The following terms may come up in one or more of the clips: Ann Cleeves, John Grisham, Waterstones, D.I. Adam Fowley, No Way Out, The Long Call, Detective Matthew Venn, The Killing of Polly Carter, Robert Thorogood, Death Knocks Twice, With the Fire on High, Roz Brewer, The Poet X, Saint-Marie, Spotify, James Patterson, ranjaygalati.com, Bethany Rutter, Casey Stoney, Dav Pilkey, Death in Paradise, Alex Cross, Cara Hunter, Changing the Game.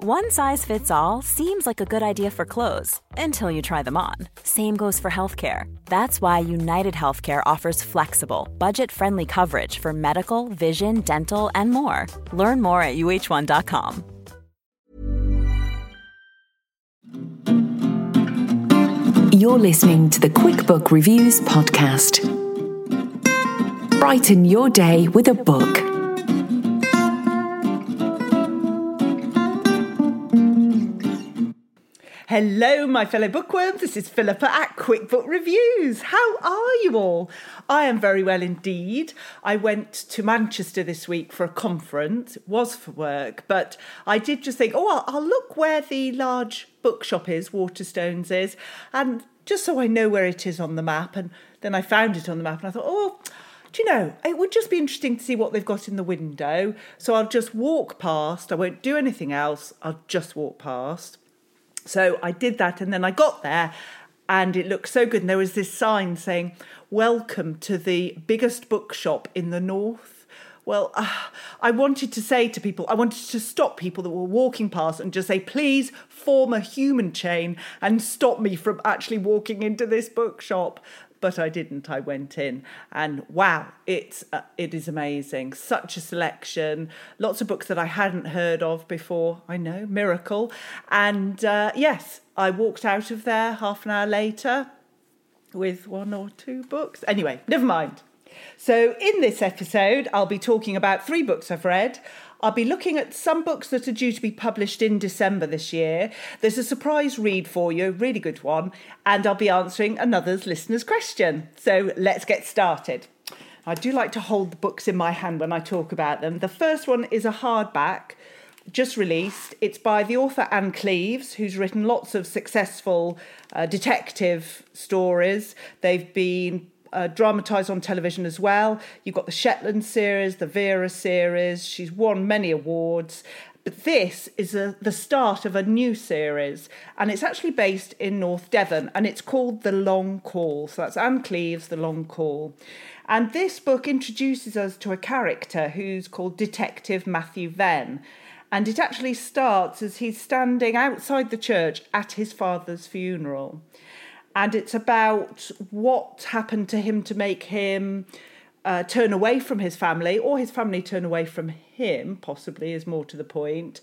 One size fits all seems like a good idea for clothes until you try them on. Same goes for healthcare. That's why United Healthcare offers flexible, budget-friendly coverage for medical, vision, dental, and more. Learn more at uh1.com. You're listening to the Quick Book Reviews podcast. Brighten your day with a book. Hello, my fellow bookworms. This is Philippa at Quick Book Reviews. How are you all? I am very well indeed. I went to Manchester this week for a conference. It was for work, but I did just think, I'll look where the large bookshop is, Waterstones is, and just so I know where it is on the map. And then I found it on the map and I thought, do you know, it would just be interesting to see what they've got in the window. So I'll just walk past. I won't do anything else. I'll just walk past. So I did that, and then I got there and it looked so good. And there was this sign saying, welcome to the biggest bookshop in the north. Well, I wanted to say to people, I wanted to stop people that were walking past and just say, please form a human chain and stop me from actually walking into this bookshop. But I didn't. I went in, and wow, it is amazing. Such a selection. Lots of books that I hadn't heard of before. I know, miracle. And yes, I walked out of there half an hour later with one or two books. Anyway, never mind. So in this episode, I'll be talking about three books I've read. I'll be looking at some books that are due to be published in December this year. There's a surprise read for you, a really good one, and I'll be answering another listener's question. So let's get started. I do like to hold the books in my hand when I talk about them. The first one is a hardback, just released. It's by the author Ann Cleeves, who's written lots of successful detective stories. They've been dramatised on television as well. You've got the Shetland series, the Vera series. She's won many awards. But this is the start of a new series, and it's actually based in North Devon, and it's called The Long Call. So that's Ann Cleeves, The Long Call. And this book introduces us to a character who's called Detective Matthew Venn. And it actually starts as he's standing outside the church at his father's funeral. And it's about what happened to him to make him turn away from his family, or his family turn away from him, possibly, is more to the point.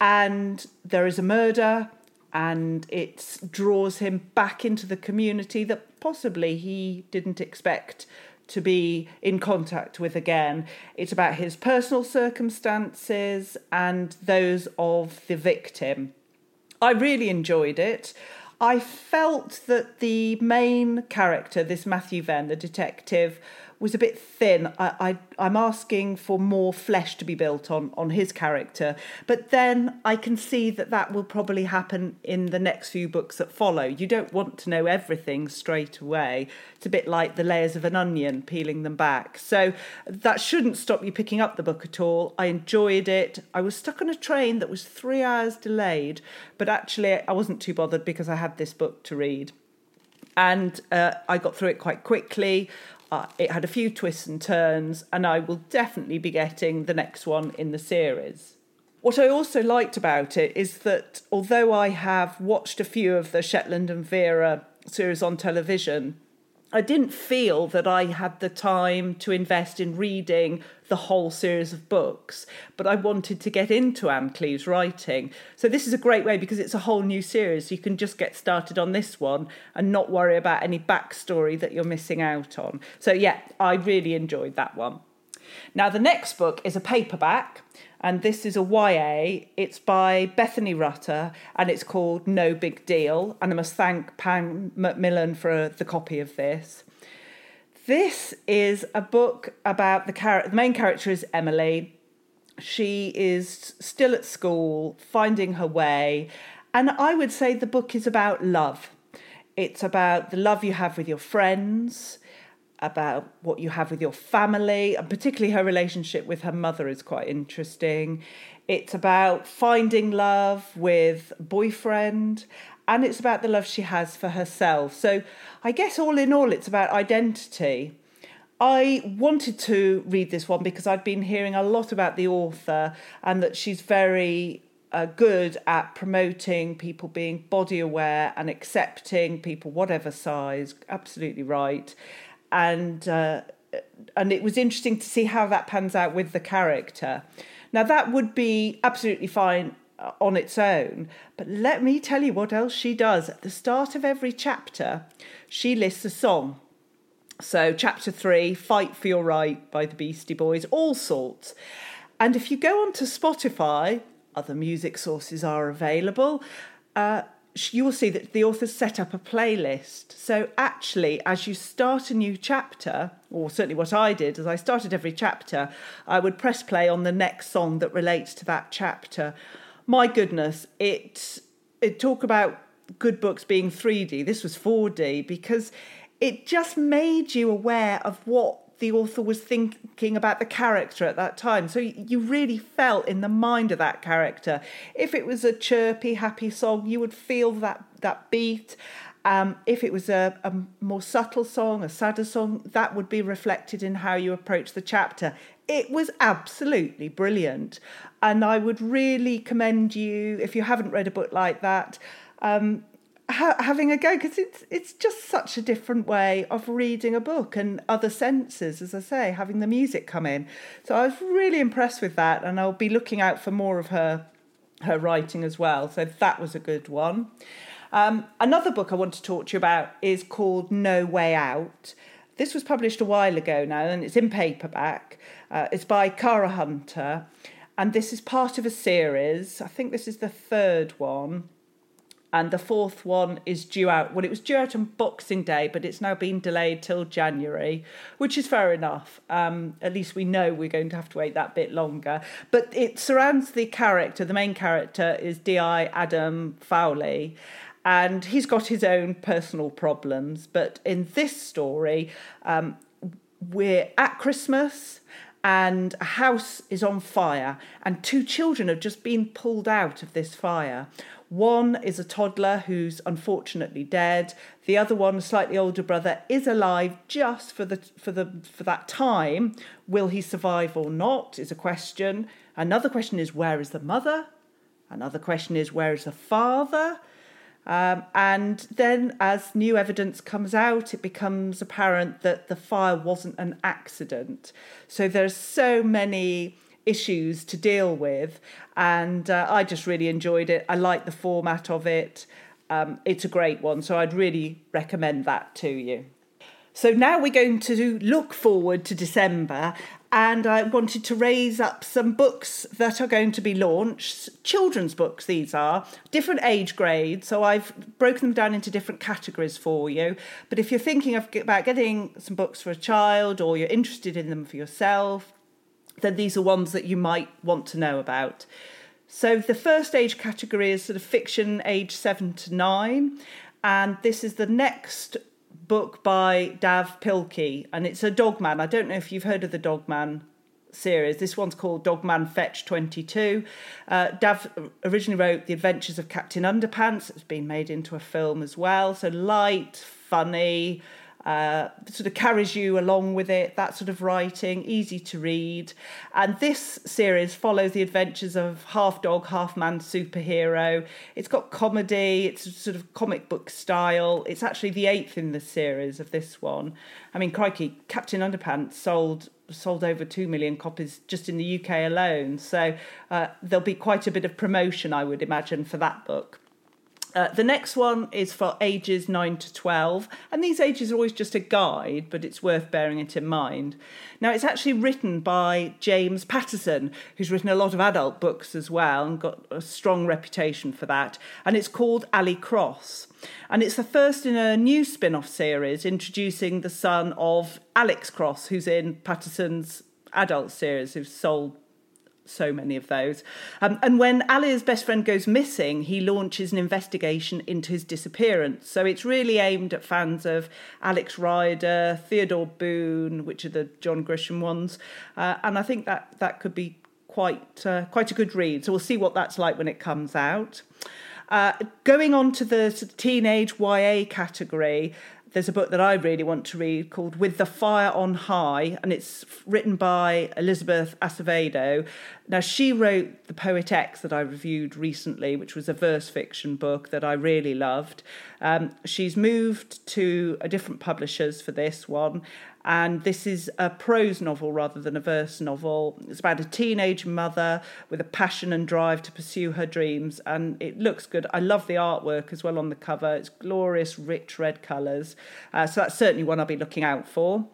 And there is a murder, and it draws him back into the community that possibly he didn't expect to be in contact with again. It's about his personal circumstances and those of the victim. I really enjoyed it. I felt that the main character, this Matthew Venn, the detective, was a bit thin. I'm asking for more flesh to be built on his character. But then I can see that will probably happen in the next few books that follow. You don't want to know everything straight away. It's a bit like the layers of an onion, peeling them back. So that shouldn't stop you picking up the book at all. I enjoyed it. I was stuck on a train that was 3 hours delayed, but actually I wasn't too bothered because I had this book to read. And I got through it quite quickly. It had a few twists and turns, and I will definitely be getting the next one in the series. What I also liked about it is that although I have watched a few of the Shetland and Vera series on television, I didn't feel that I had the time to invest in reading the whole series of books, but I wanted to get into Ann Cleeves' writing. So this is a great way, because it's a whole new series. You can just get started on this one and not worry about any backstory that you're missing out on. So yeah, I really enjoyed that one. Now, the next book is a paperback, and this is a YA. It's by Bethany Rutter, and it's called No Big Deal. And I must thank Pam Macmillan for the copy of this. This is a book about the main character is Emily, She is still at school, finding her way. And I would say the book is about love. It's about the love you have with your friends, about what you have with your family, and particularly her relationship with her mother is quite interesting. It's about finding love with a boyfriend, and it's about the love she has for herself. So I guess all in all, it's about identity. I wanted to read this one because I'd been hearing a lot about the author and that she's very good at promoting people being body aware and accepting people, whatever size. Absolutely right. And it was interesting to see how that pans out with the character. Now, that would be absolutely fine on its own. But let me tell you what else she does. At the start of every chapter, she lists a song. So chapter 3, Fight for Your Right by the Beastie Boys, all sorts. And if you go onto Spotify, other music sources are available, you will see that the author set up a playlist. So actually, as you start a new chapter, or certainly what I did, as I started every chapter, I would press play on the next song that relates to that chapter. My goodness, it talk about good books being 3D. This was 4D because it just made you aware of what the author was thinking about the character at that time. So you really felt in the mind of that character. If it was a chirpy, happy song, you would feel that beat. If it was a more subtle song, a sadder song, that would be reflected in how you approach the chapter. It was absolutely brilliant. And I would really commend you, if you haven't read a book like that, having a go, because it's just such a different way of reading a book and other senses, as I say, having the music come in. So I was really impressed with that, and I'll be looking out for more of her writing as well. So that was a good one. Another book I want to talk to you about is called No Way Out. This was published a while ago now, and it's in paperback. It's by Cara Hunter, and this is part of a series. I think this is the third one. And the fourth one is due out. Well, it was due out on Boxing Day, but it's now been delayed till January, which is fair enough. At least we know we're going to have to wait that bit longer. But it surrounds the character. The main character is D.I. Adam Fowley, and he's got his own personal problems. But in this story, we're at Christmas, and a house is on fire, and two children have just been pulled out of this fire. One is a toddler who's unfortunately dead. The other one, a slightly older brother, is alive just for that time. Will he survive or not is a question. Another question is, where is the mother? Another question is, where is the father? And then as new evidence comes out, it becomes apparent that the fire wasn't an accident. So there's so many issues to deal with, and I just really enjoyed it. I like the format of it. It's a great one, so I'd really recommend that to you. So now we're going to look forward to December, and I wanted to raise up some books that are going to be launched. Children's books, these are, different age grades, so I've broken them down into different categories for you. But if you're thinking about getting some books for a child, or you're interested in them for yourself, then these are ones that you might want to know about. So the first age category is sort of fiction, age 7 to 9. And this is the next book by Dav Pilkey, and it's a Dogman. I don't know if you've heard of the Dogman series. This one's called Dogman Fetch 22. Dav originally wrote The Adventures of Captain Underpants. It's been made into a film as well. So light, funny, sort of carries you along with it, that sort of writing, easy to read. And this series follows the adventures of half dog, half man superhero. It's got comedy, it's sort of comic book style. It's actually the 8th in the series of this one. I mean, crikey, Captain Underpants sold over 2 million copies just in the UK alone. So there'll be quite a bit of promotion, I would imagine, for that book. The next one is for ages 9 to 12, and these ages are always just a guide, but it's worth bearing it in mind. Now, it's actually written by James Patterson, who's written a lot of adult books as well and got a strong reputation for that, and it's called Ali Cross. And it's the first in a new spin-off series introducing the son of Alex Cross, who's in Patterson's adult series, who's sold so many of those. And when Ali's best friend goes missing, he launches an investigation into his disappearance. So it's really aimed at fans of Alex Rider, Theodore Boone, which are the John Grisham ones. And I think that could be quite a good read. So we'll see what that's like when it comes out. Going on to the sort of teenage YA category, there's a book that I really want to read called With the Fire on High, and it's written by Elizabeth Acevedo. Now, she wrote The Poet X that I reviewed recently, which was a verse fiction book that I really loved. She's moved to a different publisher's for this one, and this is a prose novel rather than a verse novel. It's about a teenage mother with a passion and drive to pursue her dreams, and it looks good. I love the artwork as well on the cover. It's glorious, rich red colours. So that's certainly one I'll be looking out for.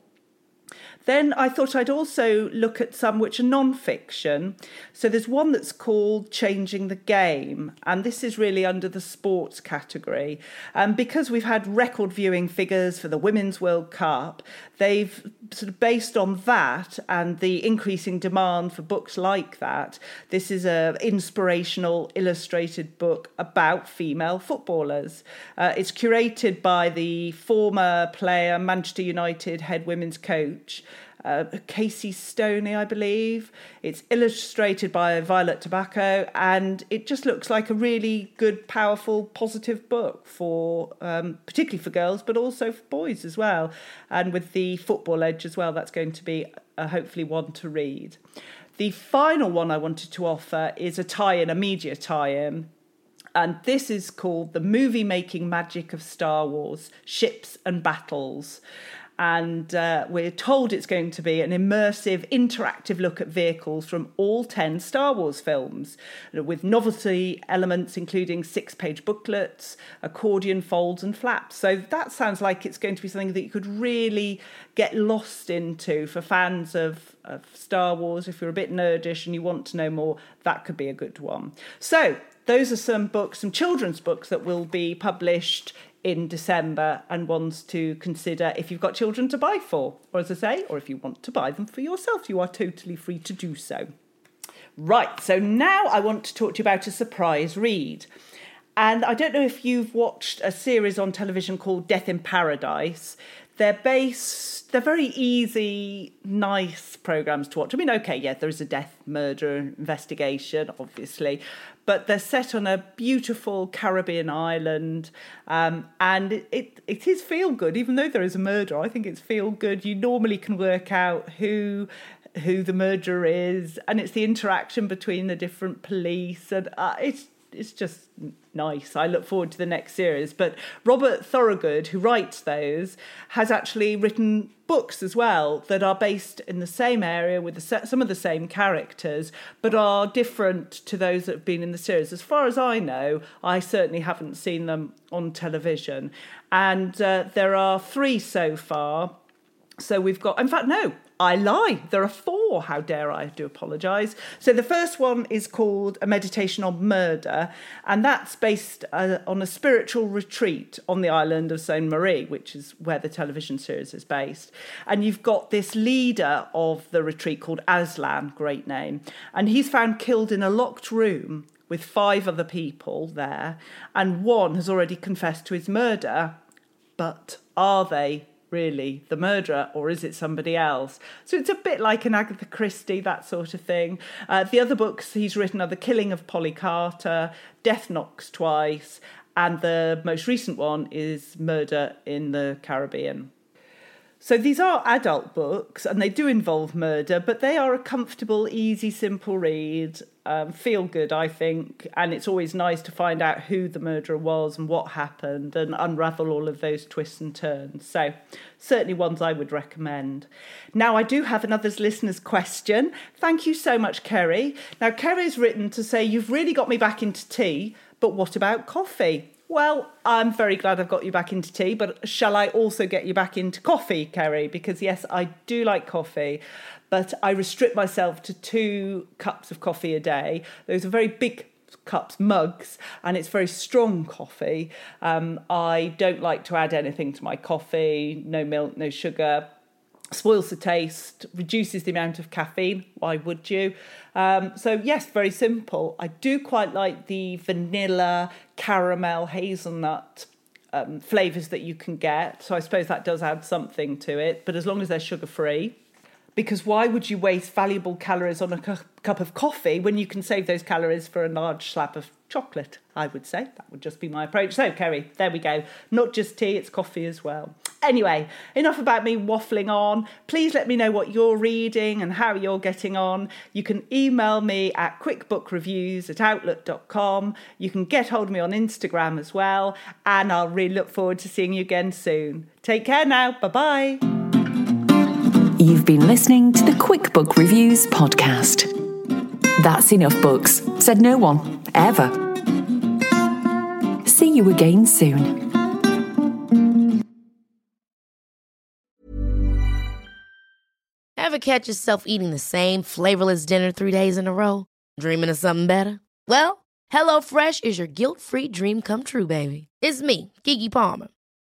Then I thought I'd also look at some which are non-fiction. So there's one that's called Changing the Game, and this is really under the sports category. And because we've had record viewing figures for the Women's World Cup, they've sort of based on that and the increasing demand for books like that, this is an inspirational illustrated book about female footballers. It's curated by the former player, Manchester United head women's coach, Casey Stoney, I believe. It's illustrated by Violet Tobacco, and it just looks like a really good, powerful, positive book for particularly for girls, but also for boys as well. And with the football edge as well, that's going to be hopefully one to read. The final one I wanted to offer is a tie-in, a media tie-in. And this is called The Movie Making Magic of Star Wars Ships and Battles. And we're told it's going to be an immersive, interactive look at vehicles from all 10 Star Wars films, with novelty elements including 6-page booklets, accordion folds and flaps. So that sounds like it's going to be something that you could really get lost into for fans of Star Wars. If you're a bit nerdish and you want to know more, that could be a good one. So those are some books, some children's books that will be published in December, and ones to consider if you've got children to buy for, or as I say, or if you want to buy them for yourself, you are totally free to do so. Right, so now I want to talk to you about a surprise read. And I don't know if you've watched a series on television called Death in Paradise. They're very easy, nice programmes to watch. I mean, OK, yeah, there is a death, murder investigation, obviously, but they're set on a beautiful Caribbean island, and it is feel-good. Even though there is a murder, I think it's feel-good. You normally can work out who the murderer is, and it's the interaction between the different police, and it's just nice. I look forward to the next series. But Robert Thorogood, who writes those, has actually written books as well that are based in the same area with some of the same characters, but are different to those that have been in the series. As far as I know, I certainly haven't seen them on television. And there are 3 so far. So we've got, in fact, no, I lie. There are 4. How dare I? I do apologise. So the first one is called A Meditation on Murder, and that's based on a spiritual retreat on the island of Saint-Marie, which is where the television series is based. And you've got this leader of the retreat called Aslan, great name, and he's found killed in a locked room with 5 other people there, and one has already confessed to his murder. But are they really the murderer, or is it somebody else? So it's a bit like an Agatha Christie, that sort of thing. The other books he's written are The Killing of Polly Carter, Death Knocks Twice, and the most recent one is Murder in the Caribbean. So these are adult books, and they do involve murder, but they are a comfortable, easy, simple read. Feel good, I think, and it's always nice to find out who the murderer was and what happened and unravel all of those twists and turns. So certainly ones I would recommend. Now, I do have another listener's question. Thank you so much, Kerry. Now, Kerry's written to say, you've really got me back into tea, but what about coffee? Well, I'm very glad I've got you back into tea, but shall I also get you back into coffee, Kerry? Because yes, I do like coffee, but I restrict myself to 2 cups of coffee a day. Those are very big cups, mugs, and it's very strong coffee. I don't like to add anything to my coffee, no milk, no sugar. spoils the taste, reduces the amount of caffeine. Why would you? So yes, very simple. I do quite like the vanilla, caramel, hazelnut flavours that you can get. So I suppose that does add something to it. But as long as they're sugar-free. Because why would you waste valuable calories on a cup of coffee when you can save those calories for a large slab of chocolate, I would say. That would just be my approach. So, Kerry, there we go. Not just tea, it's coffee as well. Anyway, enough about me waffling on. Please let me know what you're reading and how you're getting on. You can email me at quickbookreviews@outlook.com. You can get hold of me on Instagram as well. And I'll really look forward to seeing you again soon. Take care now. Bye-bye. You've been listening to the Quick Book Reviews podcast. That's enough books, said no one, ever. See you again soon. Ever catch yourself eating the same flavorless dinner 3 days in a row? Dreaming of something better? Well, HelloFresh is your guilt-free dream come true, baby. It's me, Keke Palmer.